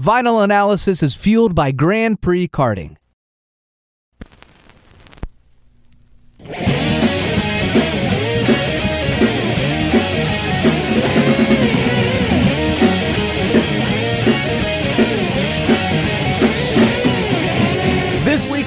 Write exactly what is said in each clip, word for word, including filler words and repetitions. Vinyl analysis is fueled by Grand Prix Karting.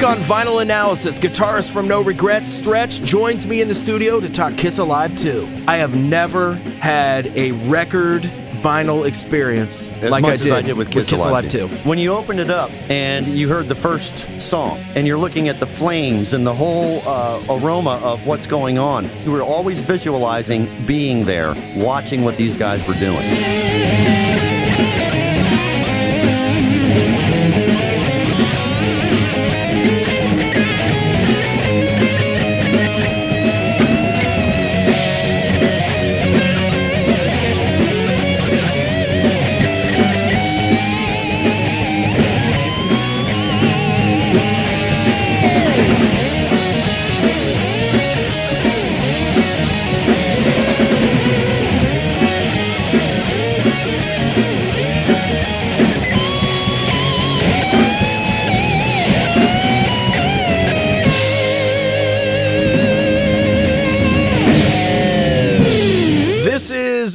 On Vinyl Analysis, guitarist from No Regrets, Stretch, joins me in the studio to talk Kiss Alive two. I have never had a record vinyl experience as like much I, as did I did with Kiss, with Kiss Alive, Alive two. When you opened it up and you heard the first song and you're looking at the flames and the whole uh, aroma of what's going on, you were always visualizing being there, watching what these guys were doing.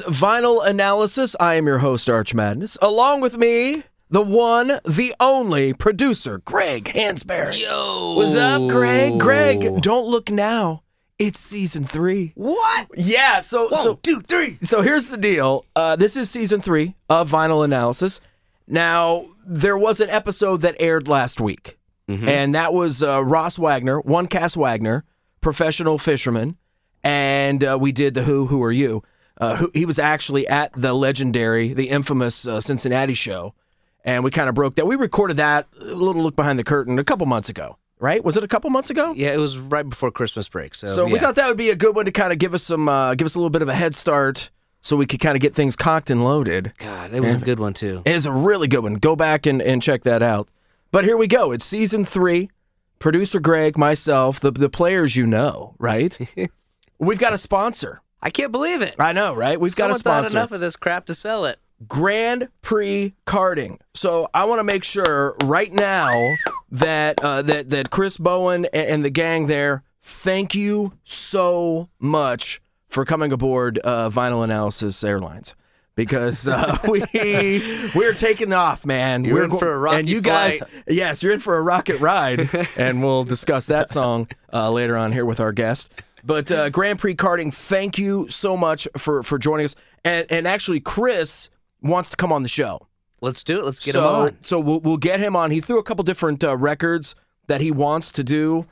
Vinyl Analysis. I am your host, Arch Madness. Along with me, the one, the only producer, Greg Hansberry. Yo! What's up, Greg? Greg, don't look now. It's season three. What? Yeah, so... One, so, two, three! So here's the deal. Uh, this is season three of Vinyl Analysis. Now, there was an episode that aired last week, mm-hmm. and that was uh, Ross Wagner, one Cass Wagner, professional fisherman, and uh, we did the Who, Who Are You? Uh, who, he was actually at the legendary, the infamous uh, Cincinnati show, and we kind of broke that. We recorded that, a little look behind the curtain, a couple months ago, right? Was it a couple months ago? Yeah, it was right before Christmas break. So, so yeah. we thought that would be a good one to kind of give us some, uh, give us a little bit of a head start so we could kind of get things cocked and loaded. God, it was and, a good one, too. It was a really good one. Go back and, and check that out. But here we go. It's season three. Producer Greg, myself, the the players you know, right? We've got a sponsor. I can't believe it. I know, right? We've Someone got a sponsor. Thought enough of this crap to sell it. Grand Prix Karting. So I want to make sure right now that uh, that that Chris Bowen and, and the gang there, thank you so much for coming aboard uh, Vinyl Analysis Airlines, because uh, we we're taking off, man. You're we're in go- for a rocket and you flight. guys, yes, you're in for a rocket ride, and we'll discuss that song uh, later on here with our guest. But uh, Grand Prix Karting, thank you so much for, for joining us. And and actually, Chris wants to come on the show. Let's do it. Let's get so, him on. So we'll we'll get him on. He threw a couple different uh, records that he wants to do.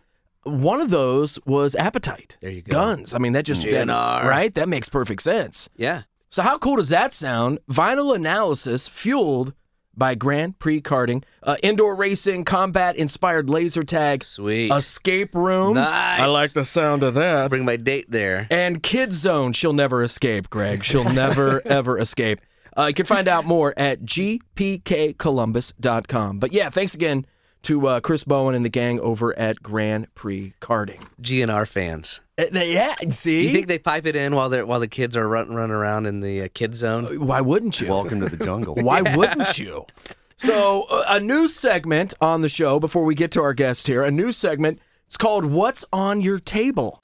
One of those was Appetite. There you go. Guns. I mean, that just that, right. That makes perfect sense. Yeah. So how cool does that sound? Vinyl Analysis fueled by Grand Prix Karting, uh, indoor racing, combat-inspired laser tag, sweet, escape rooms. Nice. I like the sound of that. Bring my date there. And Kid Zone. She'll never escape, Greg. She'll never, ever escape. Uh, you can find out more at G P K Columbus dot com. But yeah, thanks again to uh, Chris Bowen and the gang over at Grand Prix Karting. G N R fans. Uh, yeah, see? You think they pipe it in while they're while the kids are running running around in the uh, Kid Zone? Uh, why wouldn't you? Welcome to the jungle. Why yeah. wouldn't you? So, uh, a new segment on the show before we get to our guest here. A new segment. It's called What's on Your Table?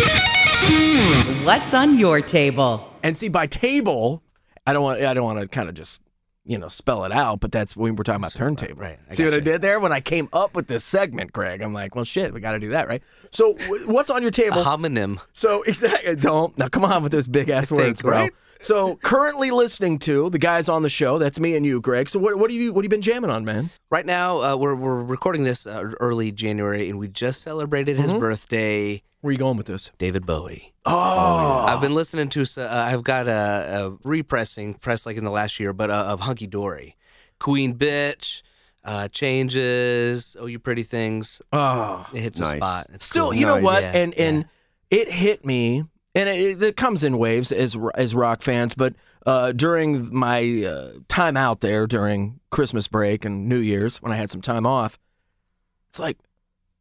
What's on your table? And see, by table, I don't want I don't want to kind of just you know, spell it out, but that's when we're talking about turntable. Right. right. See what you. I did there? When I came up with this segment, Greg, I'm like, well, shit, we got to do that, right? So w- what's on your table? A homonym. So exactly. Don't. Now, come on with those big-ass words, bro. Right? So currently listening to the guys on the show, that's me and you, Greg. So what, what, have, you, what have you been jamming on, man? Right now, uh, we're, we're recording this uh, early January, and we just celebrated mm-hmm. his birthday. Where are you going with this? David Bowie. Oh. oh yeah. I've been listening to, uh, I've got a, a repressing, press like in the last year, but uh, of Hunky Dory. Queen Bitch, uh, Changes, Oh You Pretty Things. Oh. It hits nice. a spot. It's Still, cool. you nice. know what? Yeah, and and yeah. it hit me, and it, it comes in waves as, as rock fans, but uh, during my uh, time out there during Christmas break and New Year's, when I had some time off, it's like,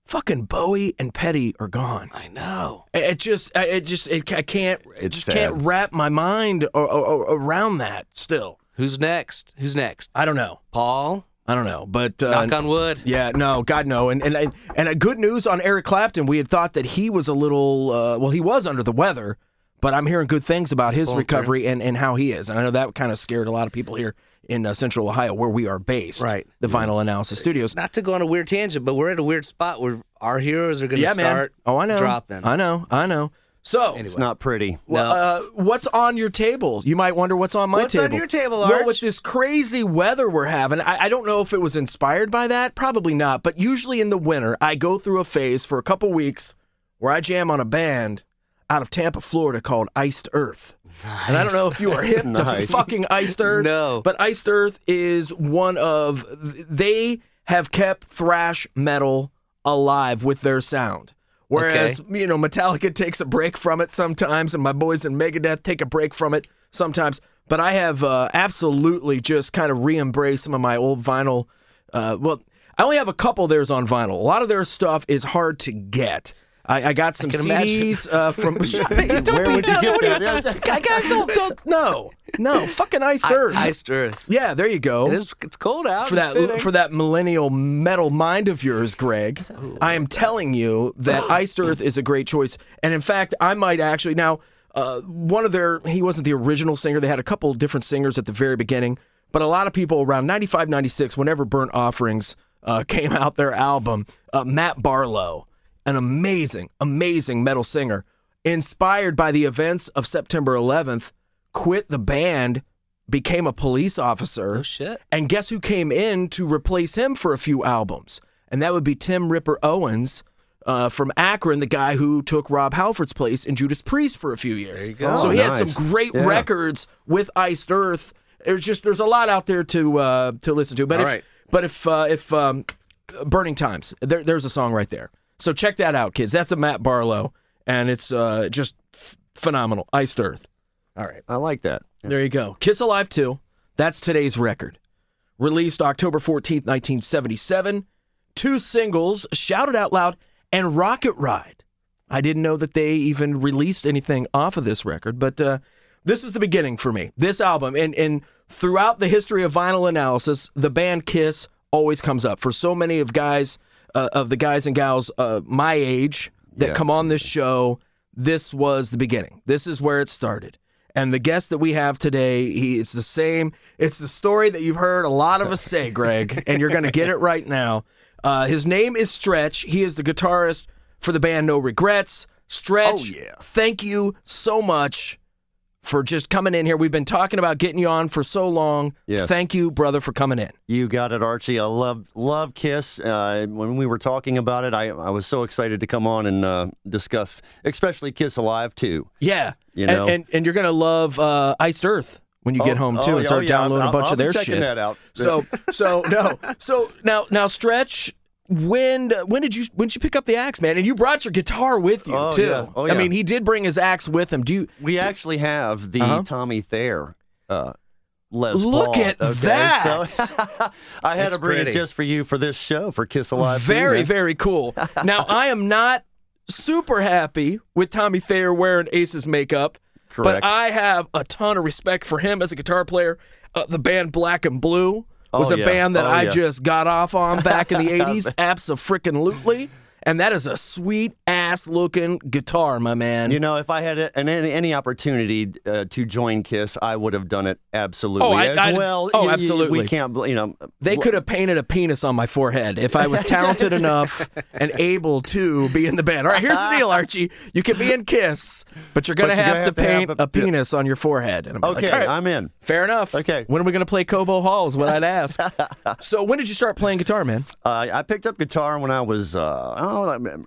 fucking Bowie and Petty are gone. I know. It just, it just, it, I can't, it just sad. can't wrap my mind or, or, or around that still. Who's next? Who's next? I don't know. Paul? I don't know, but uh, knock on wood. Yeah, no, God, no, and and and a good news on Eric Clapton. We had thought that he was a little, uh, well, he was under the weather, but I'm hearing good things about his recovery and, and how he is, and I know that kind of scared a lot of people here in uh, Central Ohio, where we are based, right? The Vinyl Analysis Studios. Not to go on a weird tangent, but we're at a weird spot where our heroes are going to yeah, start. Man. Oh, I know. Dropping. I know. I know. So anyway. It's not pretty. Well, no. uh, what's on your table? You might wonder what's on my what's table. What's on your table, Arch? Well, with this crazy weather we're having, I, I don't know if it was inspired by that. Probably not. But usually in the winter, I go through a phase for a couple weeks where I jam on a band out of Tampa, Florida called Iced Earth. Nice. And I don't know if you are hip nice. to fucking Iced Earth. No. But Iced Earth is one of... They have kept thrash metal alive with their sound. Whereas, okay. you know, Metallica takes a break from it sometimes, and my boys in Megadeth take a break from it sometimes. But I have uh, absolutely just kind of re-embraced some of my old vinyl. Uh, well, I only have a couple of theirs on vinyl. A lot of their stuff is hard to get. I, I got some I C Ds uh, from... don't Where be, would no, you no, get no, that? I guys don't... don't no, no, fucking Iced Earth. I, Iced Earth. Yeah, there you go. It is, it's cold out. For, it's that, for that millennial metal mind of yours, Greg, Ooh, I am God. telling you that Iced Earth is a great choice. And in fact, I might actually... Now, uh, one of their... He wasn't the original singer. They had a couple different singers at the very beginning. But a lot of people around ninety-five, ninety-six, whenever Burnt Offerings uh, came out, their album, uh, Matt Barlow... An amazing, amazing metal singer, inspired by the events of September eleventh, quit the band, became a police officer. Oh, shit. And guess who came in to replace him for a few albums? And that would be Tim Ripper Owens uh, from Akron, the guy who took Rob Halford's place in Judas Priest for a few years. There you go. So oh, he nice. had some great yeah. records with Iced Earth. There's just there's a lot out there to uh, to listen to. But All if, right. but if uh, if um, Burning Times, there, there's a song right there. So check that out, kids. That's a Matt Barlow, and it's uh, just f- phenomenal. Iced Earth. All right. I like that. Yeah. There you go. Kiss Alive two. That's today's record. Released October fourteenth, nineteen seventy-seven. Two singles, Shout It Out Loud and Rocket Ride. I didn't know that they even released anything off of this record, but uh, this is the beginning for me. This album, and, and throughout the history of vinyl analysis, the band Kiss always comes up. For so many of guys... Uh, of the guys and gals uh, my age that yeah, come on this show, this was the beginning. This is where it started. And the guest that we have today, he is the same. It's the story that you've heard a lot of us say, Greg, and you're going to get it right now. Uh, his name is Stretch. He is the guitarist for the band No Regrets. Stretch, oh, yeah. thank you so much for just coming in here. We've been talking about getting you on for so long. Yes. Thank you, brother, for coming in. You got it, Archie. I love love Kiss. Uh, when we were talking about it, I, I was so excited to come on and uh, discuss, especially Kiss Alive two. Yeah. You know? and, and, and you're going to love uh, Iced Earth when you oh, get home, too, oh, and start oh, yeah. downloading I'll, a bunch I'll of their shit. That out. So, so no. So, now, now Stretch... When when did you when did you pick up the axe, man? And you brought your guitar with you oh, too. Yeah. Oh, yeah. I mean, he did bring his axe with him. Do you? We do, actually have the uh-huh. Tommy Thayer uh, Les Paul. Look at okay? that! So, I had That's to bring pretty. it just for you for this show for Kiss Alive. Very too, very cool. Now I am not super happy with Tommy Thayer wearing Ace's makeup, Correct. but I have a ton of respect for him as a guitar player. Uh, the band Black and Blue. was oh, a yeah. band that oh, I yeah. just got off on back in the eighties, abso-freaking-lutely, and that is a sweet-ass-looking guitar, my man. You know, if I had a, an, any opportunity uh, to join KISS, I would have done it absolutely oh, I, as I, well. Oh, you, absolutely. You, we can't, you know... They could have painted a penis on my forehead if I was talented enough and able to be in the band. All right, here's the deal, Archie. You can be in KISS, but you're going to have to paint have a, a penis yeah. on your forehead. And I'm okay, like, right, I'm in. Fair enough. Okay. When are we going to play Cobo Hall is what I'd ask. So when did you start playing guitar, man? Uh, I picked up guitar when I was... Uh, I don't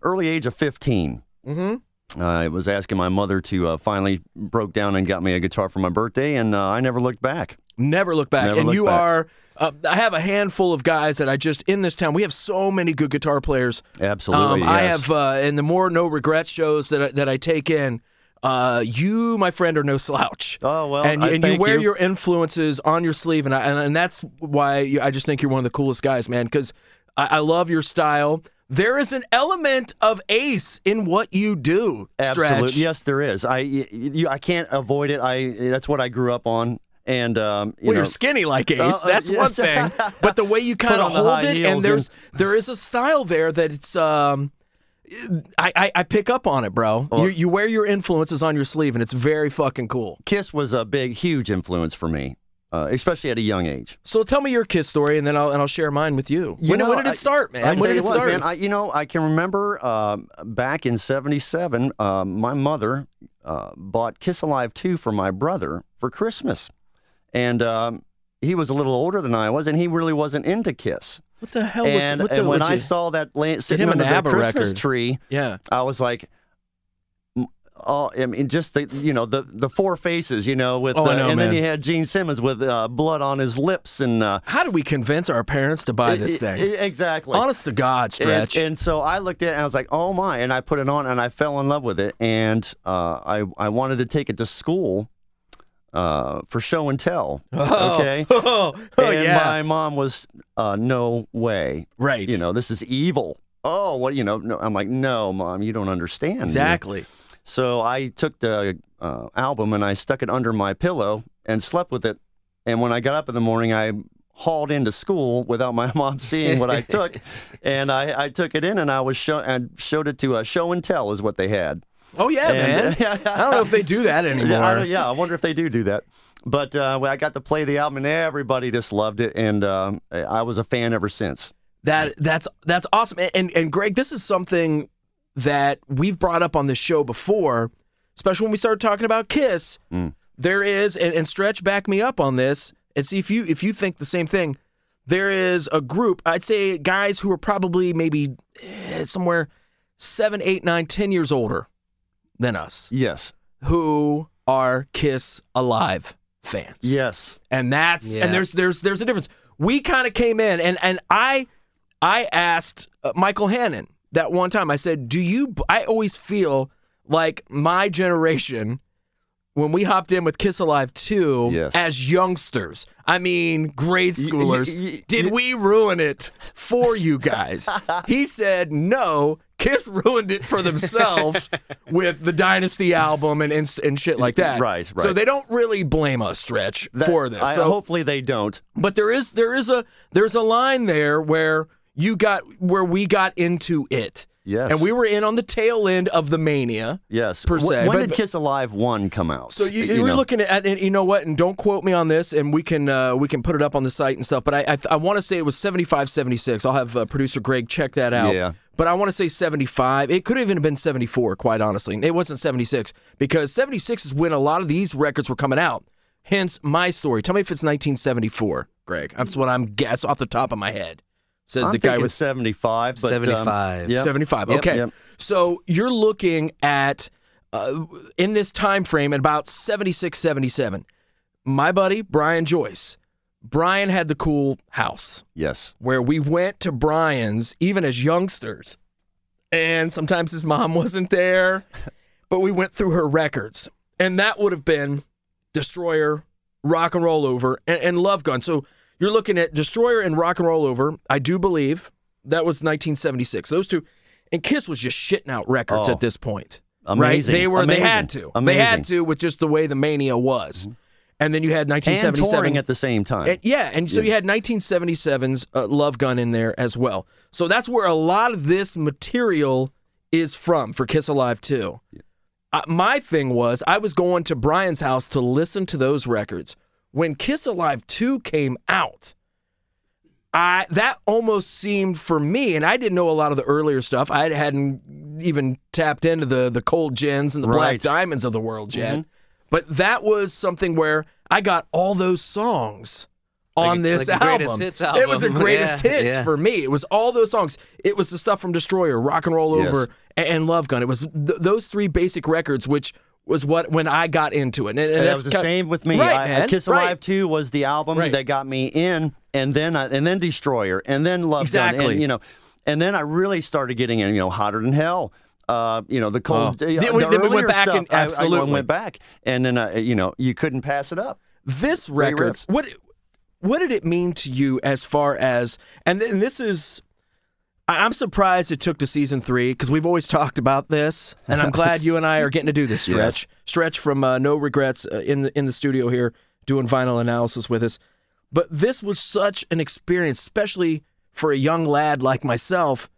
early age of fifteen. Mm-hmm. uh, I was asking my mother to uh, finally broke down and got me a guitar for my birthday, and uh, I never looked back. Never looked back. Never and looked you back. are, uh, I have a handful of guys that I just, in this town, we have so many good guitar players. Absolutely, um, yes. I have, uh, and the more No Regrets shows that I, that I take in, uh, you, my friend, are no slouch. Oh, well, And, I, and thank you wear you. your influences on your sleeve, and, I, and, and that's why I just think you're one of the coolest guys, man, because I, I love your style. There is an element of Ace in what you do, Stretch. Absolutely, yes, there is. I you, I can't avoid it. I that's what I grew up on, And um, you well, know, you're skinny like Ace. Uh, That's uh, yes. one thing. But the way you kind of hold it, and there's and... there is a style there that it's. Um, I, I, I pick up on it, bro. Well, you, you wear your influences on your sleeve, and it's very fucking cool. Kiss was a big, huge influence for me, uh, especially at a young age. So tell me your Kiss story, and then I'll and I'll share mine with you. you when, know, when did it start, man? I, I when did it what, start? Man, I, you know, I can remember uh, back in seventy-seven, uh, my mother uh, bought Kiss Alive two for my brother for Christmas. And um, he was a little older than I was, and he really wasn't into Kiss. What the hell was? And, what the, and when I you, saw that land, sitting under the Christmas record. tree, yeah, I was like, oh, I mean, just the you know the, the four faces, you know, with oh, the, I know, and man. then you had Gene Simmons with uh, blood on his lips, and uh, how do we convince our parents to buy this it, thing? It, exactly, honest to God, Stretch. And, and so I looked at it, and I was like, oh my! And I put it on, and I fell in love with it, and uh, I I wanted to take it to school. Uh, for show and tell, okay? Oh, oh, oh, and yeah. my mom was, uh, no way. Right. You know, this is evil. Oh, what, you know, no, I'm like, no, Mom, you don't understand. Exactly. Me. So I took the uh, album and I stuck it under my pillow and slept with it. And when I got up in the morning, I hauled into school without my mom seeing what I took. And I, I took it in and I was show, and showed it to a show and tell is what they had. Oh, yeah, and, man. Uh, I don't know if they do that anymore. Yeah, I, yeah, I wonder if they do do that. But uh, I got to play the album, and everybody just loved it, and um, I was a fan ever since. That That's that's awesome. And, and Greg, this is something that we've brought up on this show before, especially when we started talking about Kiss. Mm. There is, and, and Stretch, back me up on this, and see if you if you think the same thing. There is a group, I'd say guys who are probably maybe eh, somewhere seven, eight, nine, ten years older than us. Yes. Who are Kiss Alive fans. Yes. And that's yeah. and there's there's there's a difference. We kind of came in and and I I asked Michael Hannon that one time. I said, "Do you I always feel like my generation when we hopped in with Kiss Alive two yes. as youngsters, I mean grade schoolers, y- y- y- did y- we ruin it for you guys?" He said, "No. Kiss ruined it for themselves with the Dynasty album and, and and shit like that." Right, right. So they don't really blame us, Stretch, that, for this. I, so, hopefully they don't. But there is there is a there's a line there where you got where we got into it. Yes. And we were in on the tail end of the mania. Yes. Per se. When, when but, did Kiss Alive one come out? So you, you, you we're know. looking at, and you know what? And don't quote me on this, and we can uh, we can put it up on the site and stuff. But I I, I want to say it was seventy-five, seventy-six. I'll have uh, producer Greg check that out. Yeah. But I want to say seventy-five. It could have even been seventy-four, quite honestly. It wasn't seventy-six, because seventy-six is when a lot of these records were coming out. Hence my story. Tell me if it's nineteen seventy-four, Greg. That's what I'm guess off the top of my head. Says I'm the guy with seventy-five. But, seventy-five. Um, yep. seventy-five. Okay. Yep, yep. So you're looking at, uh, in this time frame, at about seventy-six, seventy-seven. My buddy, Brian Joyce. Brian had the cool house. Yes. Where we went to Brian's, even as youngsters. And sometimes his mom wasn't there, but we went through her records. And that would have been Destroyer, Rock and Roll Over, and, and Love Gun. So you're looking at Destroyer and Rock and Roll Over, I do believe. That was nineteen seventy-six. Those two. And Kiss was just shitting out records oh, at this point. Amazing. Right? They were. Amazing. They had to. Amazing. They had to with just the way the mania was. Mm-hmm. And then you had nineteen seventy-seven. And touring at the same time. And, yeah, and so yeah. you had nineteen seventy-seven's uh, Love Gun in there as well. So that's where a lot of this material is from for Kiss Alive two. Yeah. Uh, my thing was, I was going to Brian's house to listen to those records. When Kiss Alive two came out, I that almost seemed for me, and I didn't know a lot of the earlier stuff. I hadn't even tapped into the, the Cold Gins and the right. Black Diamonds of the world yet. Mm-hmm. But that was something where I got all those songs on like, this like album. Hits album. It was the greatest yeah, hits yeah. for me. It was all those songs. It was the stuff from Destroyer, Rock and Roll Over, yes. and Love Gun. It was th- those three basic records, which was what when I got into it. And, and, and that was the kind of, same with me. Right, I, man, Kiss Alive right. two was the album right. that got me in, and then I, and then Destroyer, and then Love exactly. Gun, and you know, and then I really started getting in, you know, Hotter Than Hell. Uh, you know, the cold. Oh. Uh, then we, the then we went back stuff, and absolutely I, I went back, and then uh, you know you couldn't pass it up. This record, what what did it mean to you as far as? And, th- and this is, I- I'm surprised it took to season three because we've always talked about this, and I'm glad you and I are getting to do this, Stretch. Yes. Stretch from uh, No Regrets uh, in the in the studio here. doing vinyl analysis with us. But this was such an experience, especially for a young lad like myself.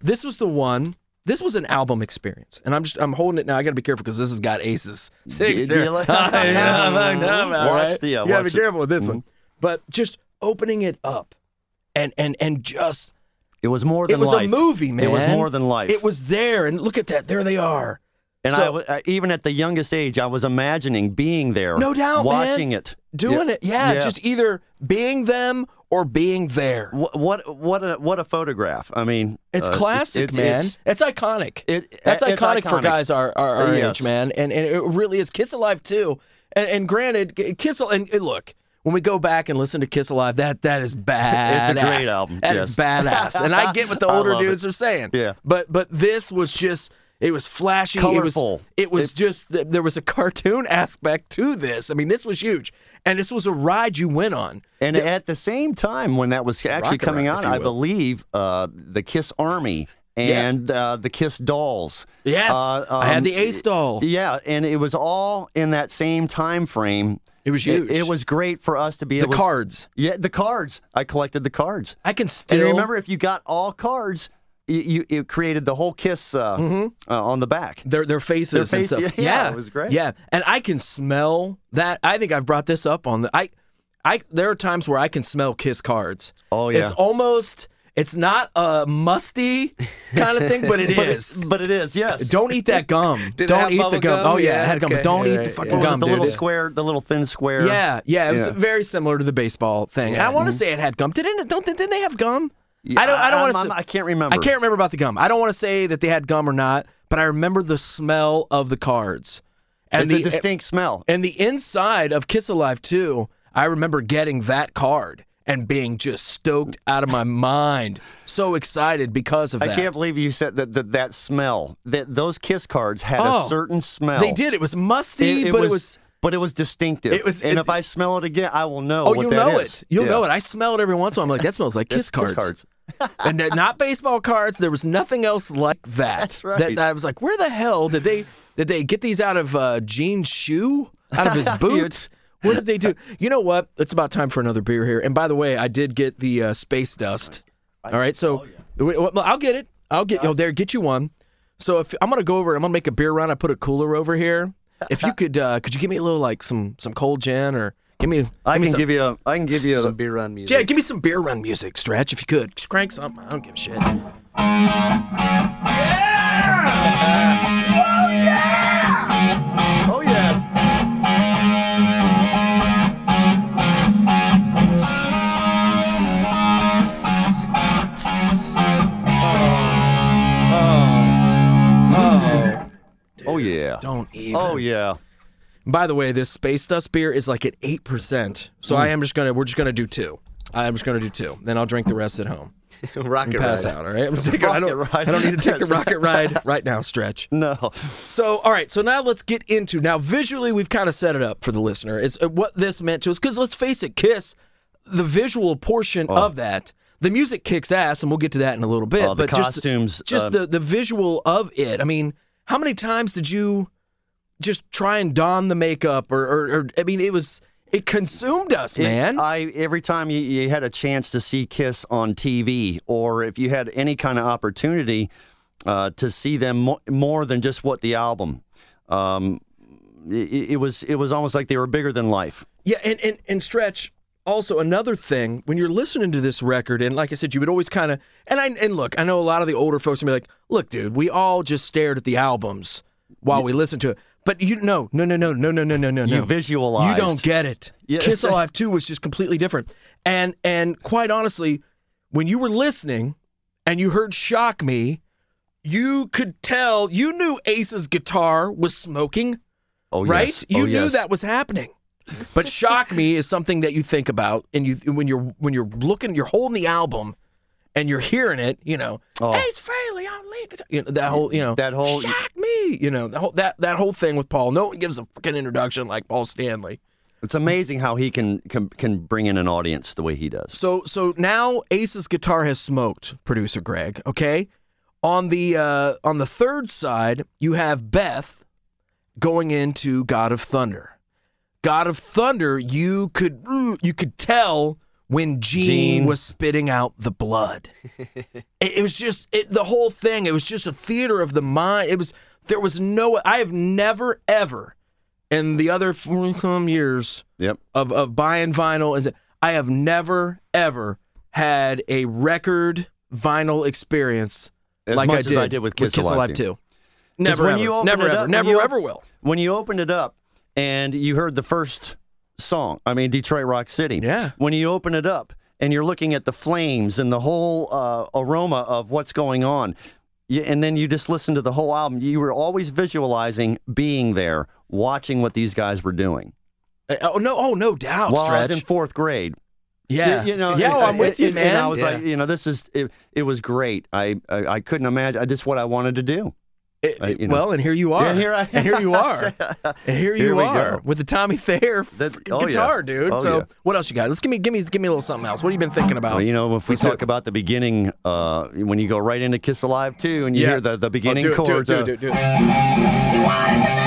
This was the one. This was an album experience, and I'm just I'm holding it now. I got to be careful because this has got Ace's signature. Like I know, I know, watch right? the, uh, you got to be careful it. with this mm-hmm. one. But just opening it up, and and and just it was more than it was life. a movie, man. It was more than life. It was there, and look at that. There they are. And so, I, even at the youngest age, I was imagining being there, no doubt, watching man. it, doing yeah. it. Yeah, yeah, just either being them or being there. What what what a, what a photograph! I mean, it's uh, classic, it's, man. It's, it's iconic. It, That's it's iconic, iconic for guys our our, our yes. age, man. And and it really is. Kiss Alive too. And, and granted, Kiss and look. When we go back and listen to Kiss Alive, that that is badass. It's a great album. That yes. is badass. And I get what the older dudes it. are saying. Yeah. But but this was just. It was flashy. Colorful. It was, it was it, just, there was a cartoon aspect to this. I mean, this was huge. And this was a ride you went on. And the, at the same time when that was actually coming out, I will. believe uh, the Kiss Army and yeah. uh, the Kiss Dolls. Yes. Uh, um, I had the Ace doll. Yeah. And it was all in that same time frame. It was huge. It, it was great for us to be the able to. The cards. Yeah, the cards. I collected the cards. I can still. And remember, if you got all cards. You, you it created the whole Kiss uh, mm-hmm. uh, on the back. Their their faces their face, and stuff. Yeah, yeah. yeah, it was great. Yeah, and I can smell that. I think I've brought this up on the. I, I there are times where I can smell Kiss cards. Oh yeah, it's almost. It's not a musty kind of thing, but it but is. It, but it is, yes. Don't eat that gum. Don't eat the gum. gum. Oh yeah, yeah, I had gum. Okay. But don't yeah, eat right, the fucking yeah. gum. The dude. little square, the little thin square. Yeah, yeah. It was yeah. very similar to the baseball thing. Yeah. I want to mm-hmm. say it had gum. Didn't it? Don't didn't they have gum? Yeah, I don't. I don't want to. I can't remember. I can't remember about the gum. I don't want to say that they had gum or not, but I remember the smell of the cards. And it's the, a distinct it, smell. And the inside of Kiss Alive two, I remember getting that card and being just stoked out of my mind, so excited because of that. I can't believe you said that. That, that smell. That those Kiss cards had oh, a certain smell. They did. It was musty, it, it but was, it was. But it was distinctive. It was, and it, if I smell it again, I will know. Oh, what you'll that know is. it. You'll yeah. know it. I smell it every once in a while. I'm like, that smells like Kiss cards. Kiss cards. And not baseball cards. There was nothing else like that. That's right. That, I was like, where the hell did they did they get these out of uh, Gene's shoe? Out of his boots? What did they do? You know what? It's about time for another beer here. And by the way, I did get the uh, space dust. All right, so oh, yeah. I'll get it. I'll get. Oh, there, get you one. So if I'm gonna go over, I'm gonna make a beer run. I put a cooler over here. If you could, uh, could you give me a little, like, some some cold gin or give me? Give I can me some, give you a. I can give you some a, beer run music. Yeah, give me some beer run music, Stretch. If you could, just crank something. I don't give a shit. Yeah! Oh yeah! Oh yeah! Oh. Oh. Dude, oh, yeah. Don't even. Oh, yeah. By the way, this Space Dust beer is like at eight percent. So mm. I am just going to, we're just going to do two. I'm just going to do two. Then I'll drink the rest at home. rocket and pass ride. out, all right? Take, I, don't, ride. I don't need to take the rocket ride right now, Stretch. No. So, all right. So now let's get into, now visually we've kind of set it up for the listener. Is what this meant to us. Because let's face it, Kiss, the visual portion oh. of that, the music kicks ass, and we'll get to that in a little bit. Oh, the but costumes. Just, just um, the, the visual of it. I mean, how many times did you just try and don the makeup, or, or, or I mean, it was it consumed us, man. It, I every time you, you had a chance to see Kiss on T V, or if you had any kind of opportunity uh, to see them mo- more than just what the album, um, it, it was it was almost like they were bigger than life. Yeah, and, and and Stretch. Also, another thing when you're listening to this record, and like I said, you would always kind of and I and look, I know a lot of the older folks would be like, "Look, dude, we all just stared at the albums." While we listen to it. But you no, no, no, no, no, no, no, no, no. You visualize. You don't get it. Yeah. Kiss Alive two was just completely different. And and quite honestly, when you were listening and you heard Shock Me, you could tell you knew Ace's guitar was smoking. Oh yes. Right? You oh, yes. knew that was happening. But Shock Me is something that you think about and you when you're when you're looking, you're holding the album. And you're hearing it, you know, oh. Ace Frehley on lead guitar, you know, that whole, you know, that whole, Shock Me, you know, the whole, that, that whole thing with Paul. No one gives a fucking introduction like Paul Stanley. It's amazing how he can, can can bring in an audience the way he does. So so now Ace's guitar has smoked, producer Greg, okay? On the uh, on the third side, you have Beth going into God of Thunder. God of Thunder, you could you could tell when Gene, Gene. was spitting out the blood. it, it was just it, the whole thing. It was just a theater of the mind. It was there was no. I have never ever in the other four some years yep. of of buying vinyl, and I have never ever had a record vinyl experience as like much I, did, as I did with Kiss, with Kiss Alive too. Never ever, never ever, never ever will. When you opened it up and you heard the first song, I mean, Detroit Rock City. Yeah. When you open it up and you're looking at the flames and the whole uh, aroma of what's going on, you, and then you just listen to the whole album, you were always visualizing being there, watching what these guys were doing. Uh, oh, no, oh, no doubt, While Stretch. I was in fourth grade. Yeah, you, you know, yeah, well, I'm with it, you, it, man. And I was yeah. like, you know, this is, it, it was great. I, I, I couldn't imagine, I, this is what I wanted to do. It, uh, you know. Well, and here you are. Yeah, and, here I, and here you are. And here you here are go. With the Tommy Thayer that, oh, guitar, yeah. dude. Oh, so, yeah. What else you got? Let's give me, give me, give me a little something else. What have you been thinking about? Well, you know, if we Let's talk about the beginning, uh, when you go right into Kiss Alive two, and you yeah. hear the, the beginning oh, do it, chords. Do it, do it, do it, do it. She wanted the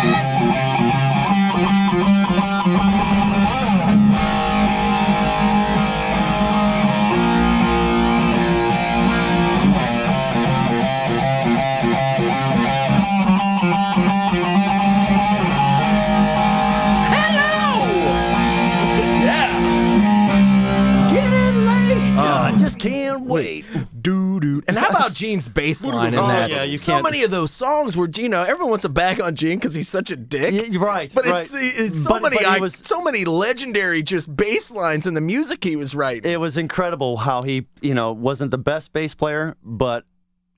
Wait, dude, dude, and how about Gene's bass line oh, in that? Yeah, you so can't. Many of those songs where Gene, you know, everyone wants to bag on Gene because he's such a dick, yeah, right? But right. It's, it's so but, many, but it was, I, so many legendary just bass lines in the music he was writing. It was incredible how he, you know, wasn't the best bass player, but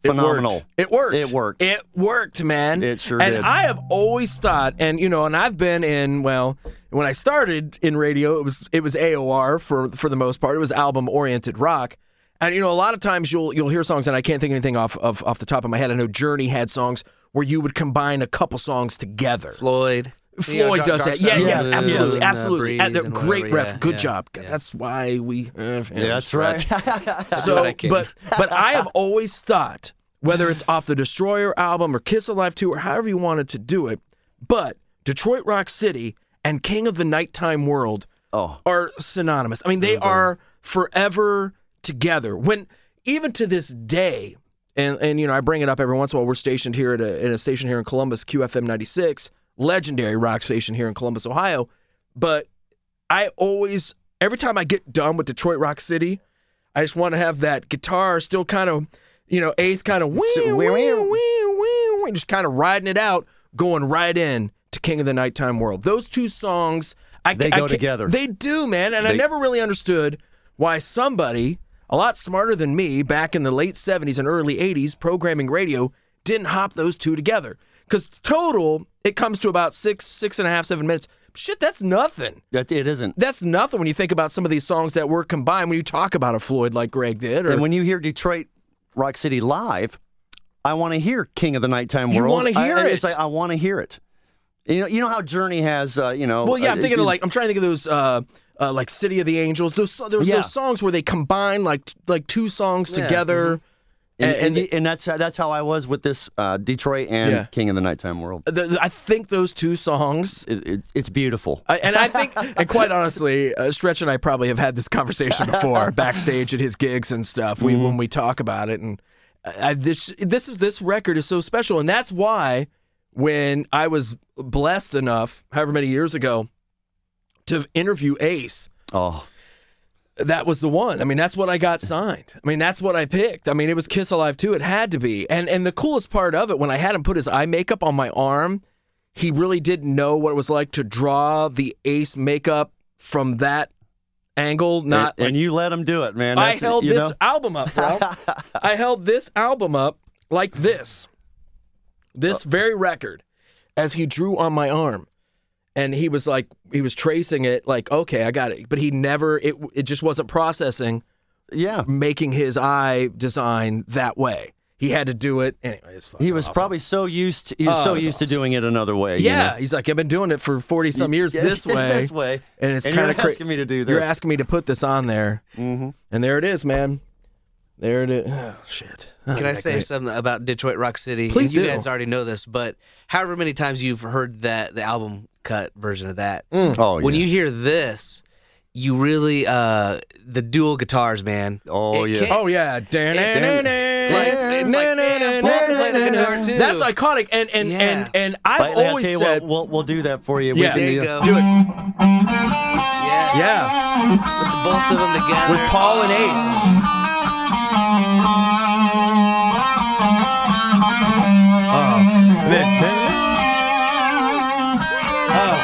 phenomenal. It worked. It worked. It worked, it worked man. It sure and did. And I have always thought, and you know, and I've been in well. When I started in radio, it was it was A O R for for the most part. It was album oriented rock. And, you know, a lot of times you'll you'll hear songs, and I can't think of anything off, off, off the top of my head. I know Journey had songs where you would combine a couple songs together. Floyd. Floyd you know, does Josh that. Yeah, yeah, yes, absolutely, yeah, absolutely. And, uh, and great whatever, ref. Yeah, Good yeah, job. Yeah. That's why we... Uh, yeah, that's right. so, but, but, but I have always thought, whether it's off the Destroyer album or Kiss Alive two or however you wanted to do it, but Detroit Rock City and King of the Nighttime World oh. are synonymous. I mean, they mm-hmm. are forever... together, when even to this day, and and you know I bring it up every once in a while. We're stationed here at a, at a station here in Columbus, Q F M ninety-six, legendary rock station here in Columbus, Ohio. But I always, every time I get done with Detroit Rock City, I just want to have that guitar still kind of, you know, Ace kind of wee wee wee wee, just kind of riding it out, going right in to King of the Nighttime World. Those two songs, I, they I, go I, together. They do, man. And they, I never really understood why somebody. A lot smarter than me back in the late seventies and early eighties programming radio didn't hop those two together. Because total, it comes to about six, six and a half, seven minutes. Shit, that's nothing. That, it isn't. That's nothing when you think about some of these songs that were combined when you talk about a Floyd like Greg did. Or, and when you hear Detroit Rock City live, I want to hear King of the Nighttime World. You want to hear I, it. It's like, I want to hear it. You know, you know how Journey has, uh, you know. Well, yeah, I'm thinking uh, of like, I'm trying to think of those, uh, uh, like City of the Angels. Those, there was yeah. those songs where they combine like, t- like two songs yeah. together. Mm-hmm. And, and, and, the, and that's, that's how I was with this uh, Detroit and yeah. King of the Nighttime World. The, the, I think those two songs. It, it, it's beautiful. I, and I think, and quite honestly, uh, Stretch and I probably have had this conversation before backstage at his gigs and stuff. We mm-hmm. when we talk about it, and I, this this this record is so special, and that's why. When I was blessed enough, however many years ago, to interview Ace, oh, that was the one. I mean, that's what I got signed. I mean, that's what I picked. I mean, it was Kiss Alive two. It had to be. And and the coolest part of it, when I had him put his eye makeup on my arm, he really didn't know what it was like to draw the Ace makeup from that angle. Not And, and like, you let him do it, man. That's I held it, you this know? album up, bro. I held this album up like this. This very record, as he drew on my arm, and he was like, he was tracing it, like, okay, I got it. But he never, it it just wasn't processing, yeah, making his eye design that way. He had to do it anyway. It's fucking he was awesome. Probably so used, to, he was oh, so was used awesome. to doing it another way. Yeah, you know? He's like, I've been doing it for forty some years this way, this way, and it's kind of crazy. You're asking me to do this. You're asking me to put this on there, mm-hmm. and there it is, man. There it is. Oh, shit. Oh, Can I say great. something about Detroit Rock City? Please and do. You guys already know this, but however many times you've heard that, the album cut version of that, mm. oh, when yeah. you hear this, you really, uh, the dual guitars, man. Oh, it yeah. Kicks. Oh, yeah. Dan, dan, dan, dan. Like, it's na, like, na, damn, na, Paul na, can play the guitar, too. That's iconic, and and, yeah. and, and I've Lightly, always I'll tell you said... What, we'll, we'll do that for you. Yeah, we can, there you go. Do it. Yeah. Yeah. With the both of them together. With Paul and Ace. Oh. Then, then. Oh.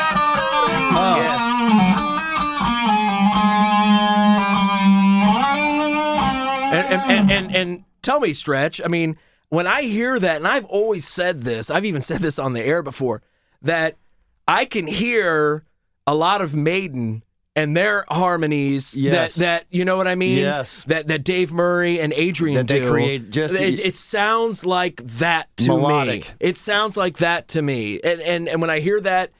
Oh. Yes. And, and, and, and tell me, Stretch, I mean, when I hear that, and I've always said this, I've even said this on the air before, that I can hear a lot of Maiden and their harmonies yes. that, that, you know what I mean? Yes. That that Dave Murray and Adrian that do. They create just, it, it sounds like that to melodic. me. It sounds like that to me. And, and and when I hear that,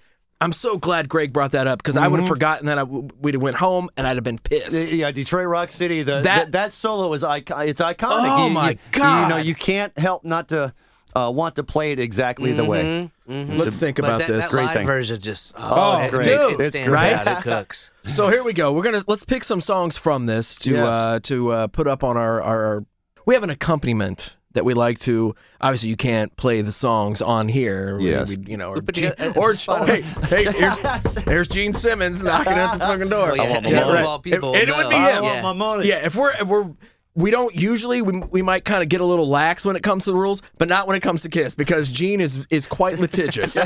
I'm so glad Greg brought that up, because mm-hmm. I would have forgotten that I w- we'd have went home and I'd have been pissed. Yeah, Detroit Rock City, the, that, the, that solo is icon- it's iconic. Oh, you, my you, God. You know, you can't help not to... Uh, want to play it exactly mm-hmm, the way. Mm-hmm. Let's a, think about that, this. That great live thing. version just oh, oh it's great. Dude, it, it stands right? out. It cooks. So here we go. We're gonna let's pick some songs from this to yes. uh, to uh, put up on our, our our. We have an accompaniment that we like to. Obviously, you can't play the songs on here. Yes. We, we, you know, or, Gene, it, or hey, hey, here's, here's Gene Simmons knocking at the fucking door. Well, yeah, I want my yeah, right. all people. It, it would be him. I want my money. Yeah, if we're if we're. We don't usually, we, we might kind of get a little lax when it comes to the rules, but not when it comes to Kiss, because Gene is is quite litigious.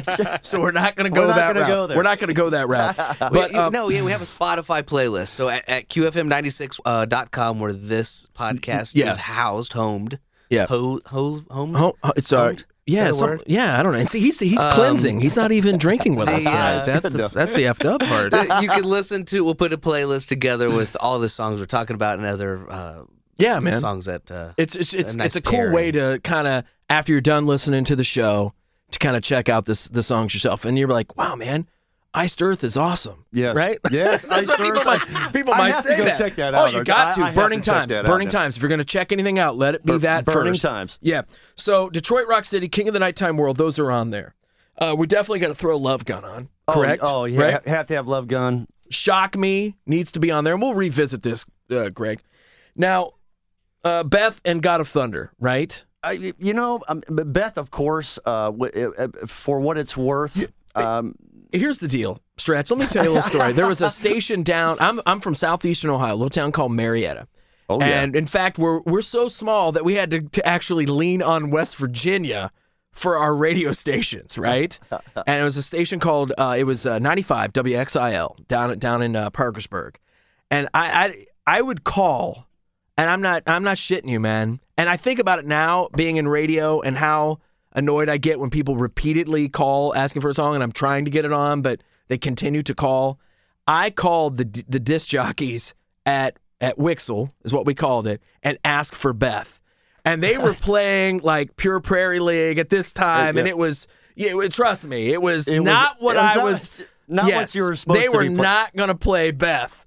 So we're not going to go that route. We're not going to go that route. But, we, um, no, yeah, we have a Spotify playlist. So at, at Q F M ninety-six dot com, uh, where this podcast yeah. is housed, homed. Yeah. Ho, ho, homed? Ho, it's uh, Yeah, some, yeah, I don't know. And see, he's he's um, cleansing. He's not even drinking with us. Uh, that's the that's the effed up part. You can listen to, we'll put a playlist together with all the songs we're talking about and other uh Yeah, man. Songs that, uh, it's it's it's a, nice it's a cool pairing. way to kind of, after you're done listening to the show, to kind of check out this the songs yourself, and you're like, wow, man, Iced Earth is awesome. Yes. Right? Yes. That's what people might, people might say that. Check that out. Oh, you got I, to. I Burning to Times. Burning out, Times. If you're going to check anything out, let it be Bur- that Burning first. Times. Yeah. So Detroit Rock City, King of the Nighttime World, those are on there. Uh, we're definitely going to throw Love Gun on, correct? Oh, oh yeah. Right? Have to have Love Gun. Shock Me needs to be on there, and we'll revisit this, uh, Greg. Now... Uh, Beth and God of Thunder, right? I, you know, um, Beth, of course, uh, w- uh, for what it's worth. You, um, here's the deal, Stretch. Let me tell you a little story. There was a station down, I'm I'm from southeastern Ohio, a little town called Marietta. Oh, yeah. And in fact, we're we're so small that we had to, to actually lean on West Virginia for our radio stations, right? And it was a station called, uh, it was uh, ninety-five W X I L down, down in uh, Parkersburg. And I, I I would call... And I'm not I'm not shitting you, man. And I think about it now, being in radio, and how annoyed I get when people repeatedly call asking for a song, and I'm trying to get it on, but they continue to call. I called the the disc jockeys at, at Wixel, is what we called it, and asked for Beth. And they were playing, like, Pure Prairie League at this time, yeah. and it was, yeah, trust me, it was it not was, what was I not, was... Not yes, what you were supposed to be They were not going to play Beth.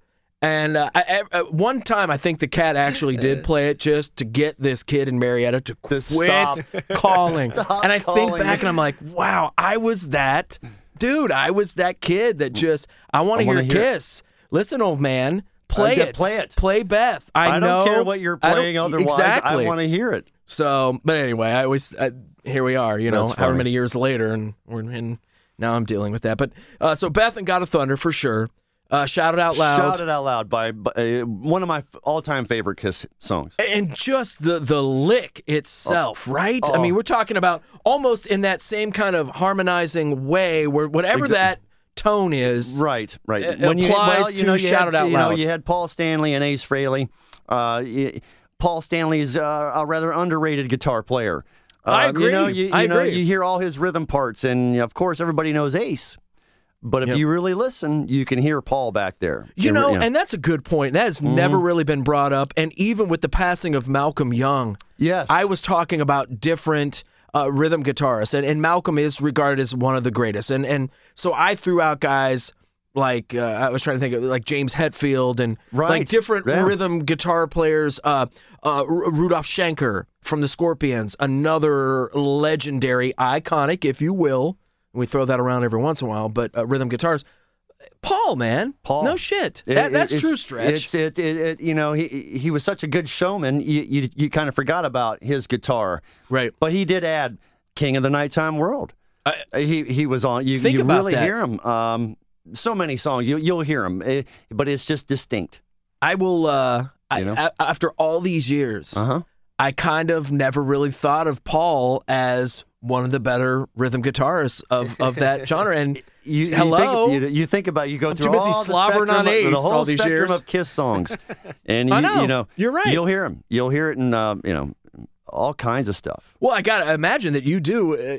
And uh, I, at one time, I think the cat actually did play it just to get this kid in Marietta to, to quit stop. calling. stop and I calling. think back and I'm like, wow, I was that dude. I was that kid that just, I want to hear Kiss. Hear Listen, old man, play it. Play it. Play Beth. I, I know, don't care what you're playing otherwise. Exactly. I want to hear it. So, but anyway, I always, I, here we are, you know, however many years later, and, we're in, now I'm dealing with that. But uh, so Beth and God of Thunder for sure. Uh, Shout It Out Loud. Shout It Out Loud by, by uh, one of my all-time favorite Kiss songs. And just the the lick itself, oh. right? Oh. I mean, we're talking about almost in that same kind of harmonizing way where whatever exactly. that tone is right, right. It when applies you, well, you to know, Shout had, It Out you Loud. Know, you had Paul Stanley and Ace Frehley. Uh, you, Paul Stanley is uh, a rather underrated guitar player. Uh, I agree. You know, you, you, I know, agree. You hear all his rhythm parts, and of course everybody knows Ace. But if yep. you really listen, you can hear Paul back there. You know, yeah. and that's a good point. That has mm-hmm. never really been brought up. And even with the passing of Malcolm Young, yes, I was talking about different uh, rhythm guitarists. And, and Malcolm is regarded as one of the greatest. And and so I threw out guys like uh, I was trying to think of like James Hetfield and right. like different yeah. rhythm guitar players. Uh, uh, R- Rudolf Schenker from the Scorpions, another legendary, iconic, if you will. We throw that around every once in a while, but uh, rhythm guitars. Paul, man, Paul, no shit. It, that, that's it, true, Stretch. It's, it, it, it, you know, he he was such a good showman. You, you you kind of forgot about his guitar, right? But he did add King of the Nighttime World. Uh, he he was on. You, think you about really that. Hear him. Um, so many songs you you'll hear him, it, but it's just distinct. I will. Uh, you know? I, I, after all these years, uh-huh. I kind of never really thought of Paul as one of the better rhythm guitarists of, of that genre. And you, hello, you think, you, you think about you go I'm through too busy all slobbering the, spectrum, on Ace, the whole all these spectrum years. Of Kiss songs, and you, I know. You know you're right. You'll hear him. You'll hear it in uh, you know all kinds of stuff. Well, I gotta imagine that you do. Uh,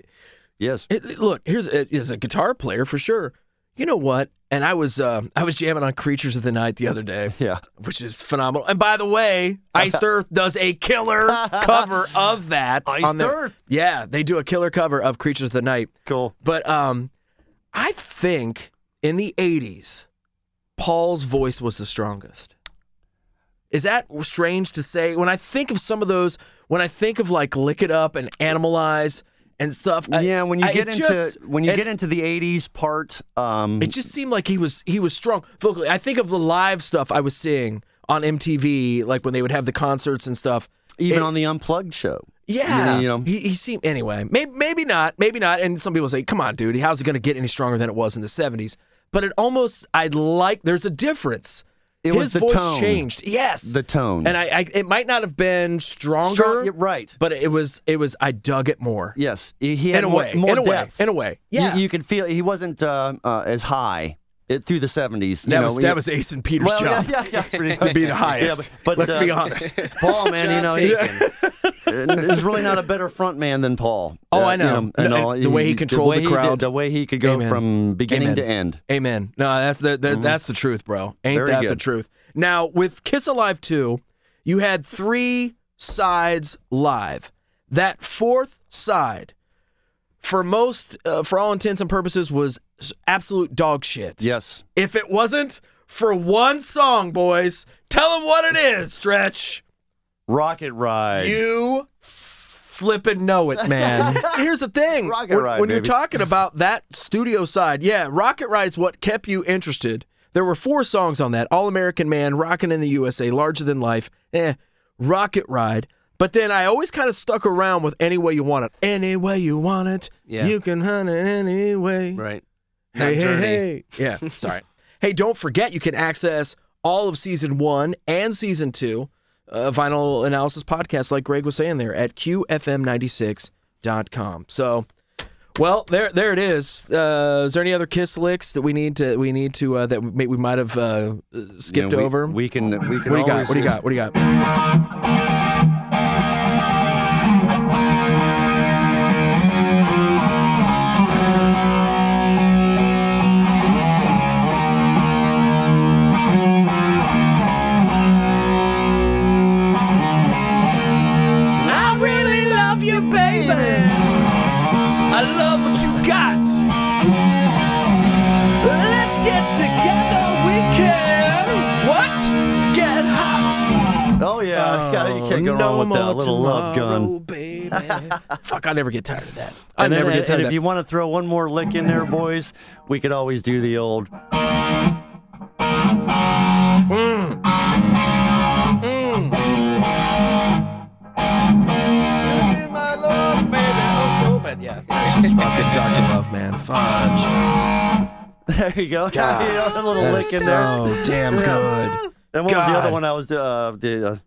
yes. It, look, here's is a guitar player for sure. You know what? And I was uh, I was jamming on Creatures of the Night the other day, yeah, which is phenomenal. And by the way, Iced Earth does a killer cover of that. Iced on their, Earth? Yeah, they do a killer cover of Creatures of the Night. Cool. But um, I think in the eighties, Paul's voice was the strongest. Is that strange to say? When I think of some of those, when I think of like Lick It Up and Animalize, and stuff. Yeah, when you I, get into just, when you get into the eighties part, um, it just seemed like he was he was strong vocally. I think of the live stuff I was seeing on M T V, like when they would have the concerts and stuff, even it, on the Unplugged show. Yeah, you know, you know. He, he seemed anyway. Maybe maybe not, maybe not. And some people say, "Come on, dude, how's it going to get any stronger than it was in the seventies?" But it almost, I'd like. There's a difference. It His was the voice tone. Changed. Yes, the tone, and I, I. It might not have been stronger, Strong, right? But it was. It was. I dug it more. Yes, he had in a way, more, more in a depth. Way, in a way. Yeah, you, you could feel he wasn't uh, uh, as high it, through the seventies. That know, was that he, was Ace and Peter's well, job yeah, yeah, yeah. to be the highest. Yeah, but, but let's uh, be honest, Paul, man, you know, he, there's really not a better front man than Paul. Oh, uh, I know. You know and no, all, the he, way he controlled the, the crowd, did, the way he could go Amen. From beginning Amen. To end. Amen. No, that's the, the mm-hmm. that's the truth, bro. Ain't Very that good. The truth? Now with Kiss Alive two, you had three sides live. That fourth side, for most, uh, for all intents and purposes, was absolute dog shit. Yes. If it wasn't for one song, boys, tell them what it is, Stretch. Rocket Ride. You flippin' know it, man. Here's the thing. Rocket when, Ride, When baby. You're talking about that studio side, yeah, Rocket Ride's what kept you interested. There were four songs on that. All-American Man, Rockin' in the U S A, Larger Than Life, eh, Rocket Ride. But then I always kind of stuck around with Any Way You Want It. Any way you want it, yeah. you can hunt it any way. Right. Hey, hey, hey, hey. Yeah, sorry. Hey, don't forget you can access all of Season one and Season two Uh, vinyl analysis podcast, like Greg was saying there, at Q F M ninety-six dot com. So, well, there there it is. Uh, is there any other Kiss licks that we need to we need to uh, that we, we might have uh, skipped you know, we, over? We can. We can. What do you got? What do you got? What do you No with that little love gun. Baby. Fuck, I never get tired of that. I and never then, get tired and of and that. If you want to throw one more lick in there, boys, we could always do the old. Mm. Mm. Baby, my love, baby, oh so bad. Yeah, she's fucking Doctor Love, man. Fudge. There you go. God, you know, that little that lick in so there. So damn good. And what God. Was the other one I was doing? Uh, the, uh,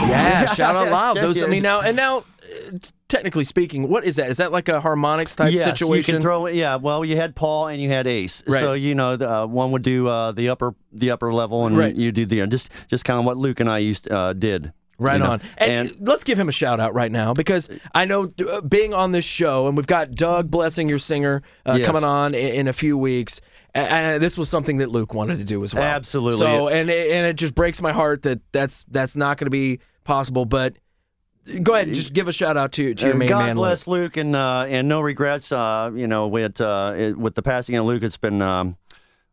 Yeah, shout out loud. Those, I mean, now and now, uh, technically speaking, what is that? Is that like a harmonics type yes, situation? You can throw it. Yeah. Well, you had Paul and you had Ace, right. so you know, the, uh, one would do uh, the upper, the upper level, and right. you do the uh, just, just kind of what Luke and I used uh, did. Right you know? On. And, and let's give him a shout out right now because I know uh, being on this show, and we've got Doug Blessing, your singer, uh, yes. coming on in, in a few weeks. And this was something that Luke wanted to do as well. Absolutely. So, and it, and it just breaks my heart that that's that's not going to be possible. But Go ahead and just give a shout out to, to your main God man. God bless Luke, Luke and uh, and No Regrets. Uh, you know, with uh, it, with the passing of Luke, it's been um,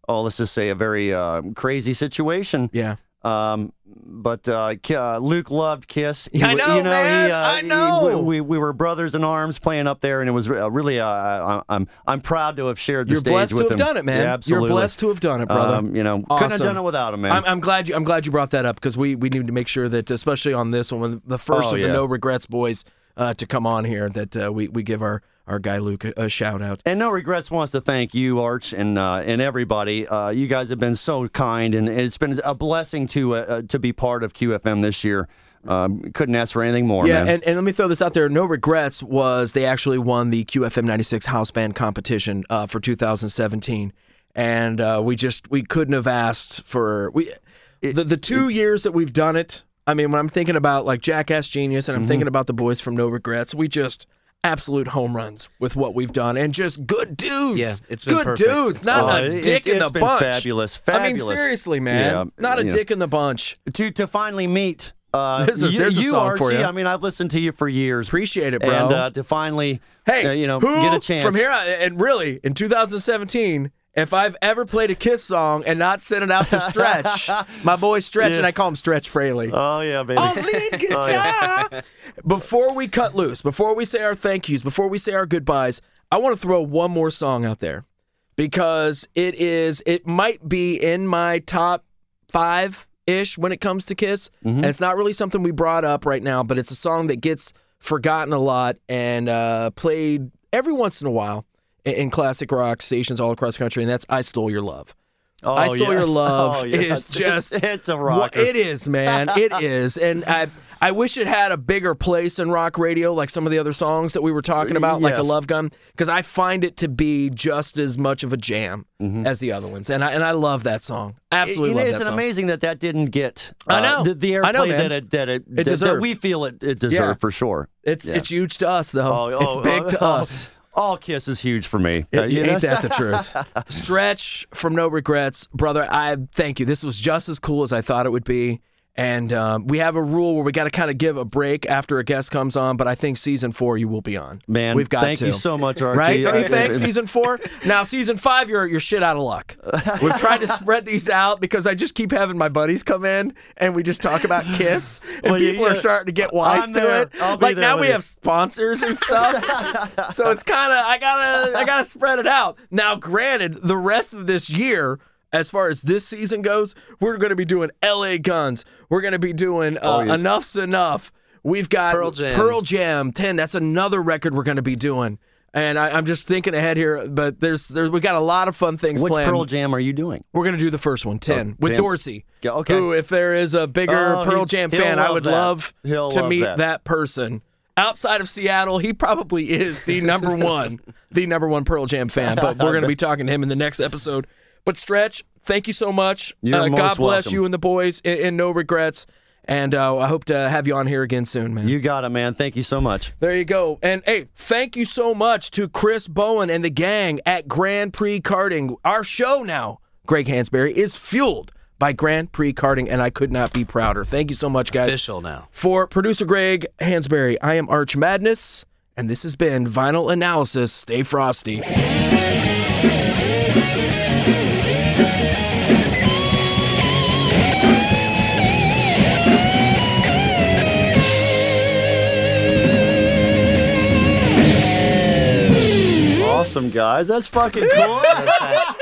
oh, let's just say a very uh, crazy situation. Yeah. Um, but uh, uh, Luke loved Kiss. He, I know, you know man. He, uh, I know. He, we, we we were brothers in arms playing up there, and it was really. Uh, I, I'm I'm proud to have shared the You're stage with him. You're blessed to have done it, man. Yeah, absolutely. You're blessed to have done it, brother. Um, you know, awesome. Couldn't have done it without him, man. I'm, I'm glad you. I'm glad you brought that up because we, we need to make sure that, especially on this one, the first oh, of yeah. the No Regrets boys uh, to come on here, that uh, we we give our. Our guy Luke, a shout out. And No Regrets wants to thank you, Arch, and uh, and everybody. Uh, you guys have been so kind, and it's been a blessing to uh, to be part of Q F M this year. Um, couldn't ask for anything more, yeah, man. Yeah, and, and let me throw this out there. No Regrets was they actually won the Q F M ninety-six House Band Competition uh, for two thousand seventeen, and uh, we just we couldn't have asked for we it, the the two it, years that we've done it. I mean, when I'm thinking about like Jackass Genius, and I'm mm-hmm. thinking about the boys from No Regrets, we just. Absolute home runs with what we've done, and just good dudes. Yeah, it's been good perfect. dudes, not oh, a dick it, in the been bunch. Fabulous, fabulous. I mean, seriously, man, yeah, not a know. dick in the bunch. To to finally meet. Uh, there's a, there's you, a song Archie, for you. I mean, I've listened to you for years. Appreciate it, bro. And uh, to finally, hey, uh, you know, who, get a chance from here on, and really in two thousand seventeen. If I've ever played a Kiss song and not sent it out to Stretch, my boy Stretch, yeah. and I call him Stretch Fraley. Oh, yeah, baby. On lead guitar! Oh, yeah. Before we cut loose, before we say our thank yous, before we say our goodbyes, I want to throw one more song out there because it is, it might be in my top five-ish when it comes to Kiss, mm-hmm. and it's not really something we brought up right now, but it's a song that gets forgotten a lot and uh, played every once in a while. In classic rock stations all across the country, and that's I Stole Your Love. Oh, I Stole yes. Your Love oh, yes. is just... It's, it's a rocker. It is, man. It is. And I I wish it had a bigger place in rock radio, like some of the other songs that we were talking about, yes. like A Love Gun, because I find it to be just as much of a jam mm-hmm. as the other ones. And I and I love that song. Absolutely it, love it's that song. It's amazing that that didn't get uh, I know. the, the airplay I know, that it, that, it, it that, deserved. that we feel it, it deserved yeah. for sure. It's, yeah. it's huge to us, though. Oh, oh, it's big oh, to oh. us. All Kiss is huge for me. It, uh, you ain't know? that the truth. Stretch from No Regrets, brother, I thank you. This was just as cool as I thought it would be. And um, we have a rule where we got to kind of give a break after a guest comes on, but I think season four you will be on. Man, we've got thank to. you so much, Archie. Right? Don't you think season four? Now season five, you're you're shit out of luck. We've tried to spread these out because I just keep having my buddies come in and we just talk about Kiss, and well, people yeah, are starting to get wise I'm to there. it. Like now we you. have sponsors and stuff, so it's kind of I gotta I gotta spread it out. Now, granted, the rest of this year. As far as this season goes, we're going to be doing L A. Guns. We're going to be doing uh, oh, yeah. Enough's Enough. We've got Pearl Jam. Pearl Jam ten. That's another record we're going to be doing. And I, I'm just thinking ahead here, but there's there, we got a lot of fun things Which planned. Which Pearl Jam are you doing? We're going to do the first one, ten, oh, with ten. Dorsey. Okay. Who, if there is a bigger oh, Pearl he, Jam fan, I would that. love he'll to love meet that. that person. Outside of Seattle, he probably is the number one, the number one Pearl Jam fan. But we're going to be talking to him in the next episode. But Stretch, thank you so much. You're uh, most God bless welcome. you and the boys, and, and No Regrets. And uh, I hope to have you on here again soon, man. You got it, man. Thank you so much. There you go. And, hey, thank you so much to Chris Bowen and the gang at Grand Prix Karting. Our show now, Greg Hansberry, is fueled by Grand Prix Karting, and I could not be prouder. Thank you so much, guys. Official now. For producer Greg Hansberry, I am Arch Madness, and this has been Vinyl Analysis. Stay frosty. Awesome, guys. That's fucking cool.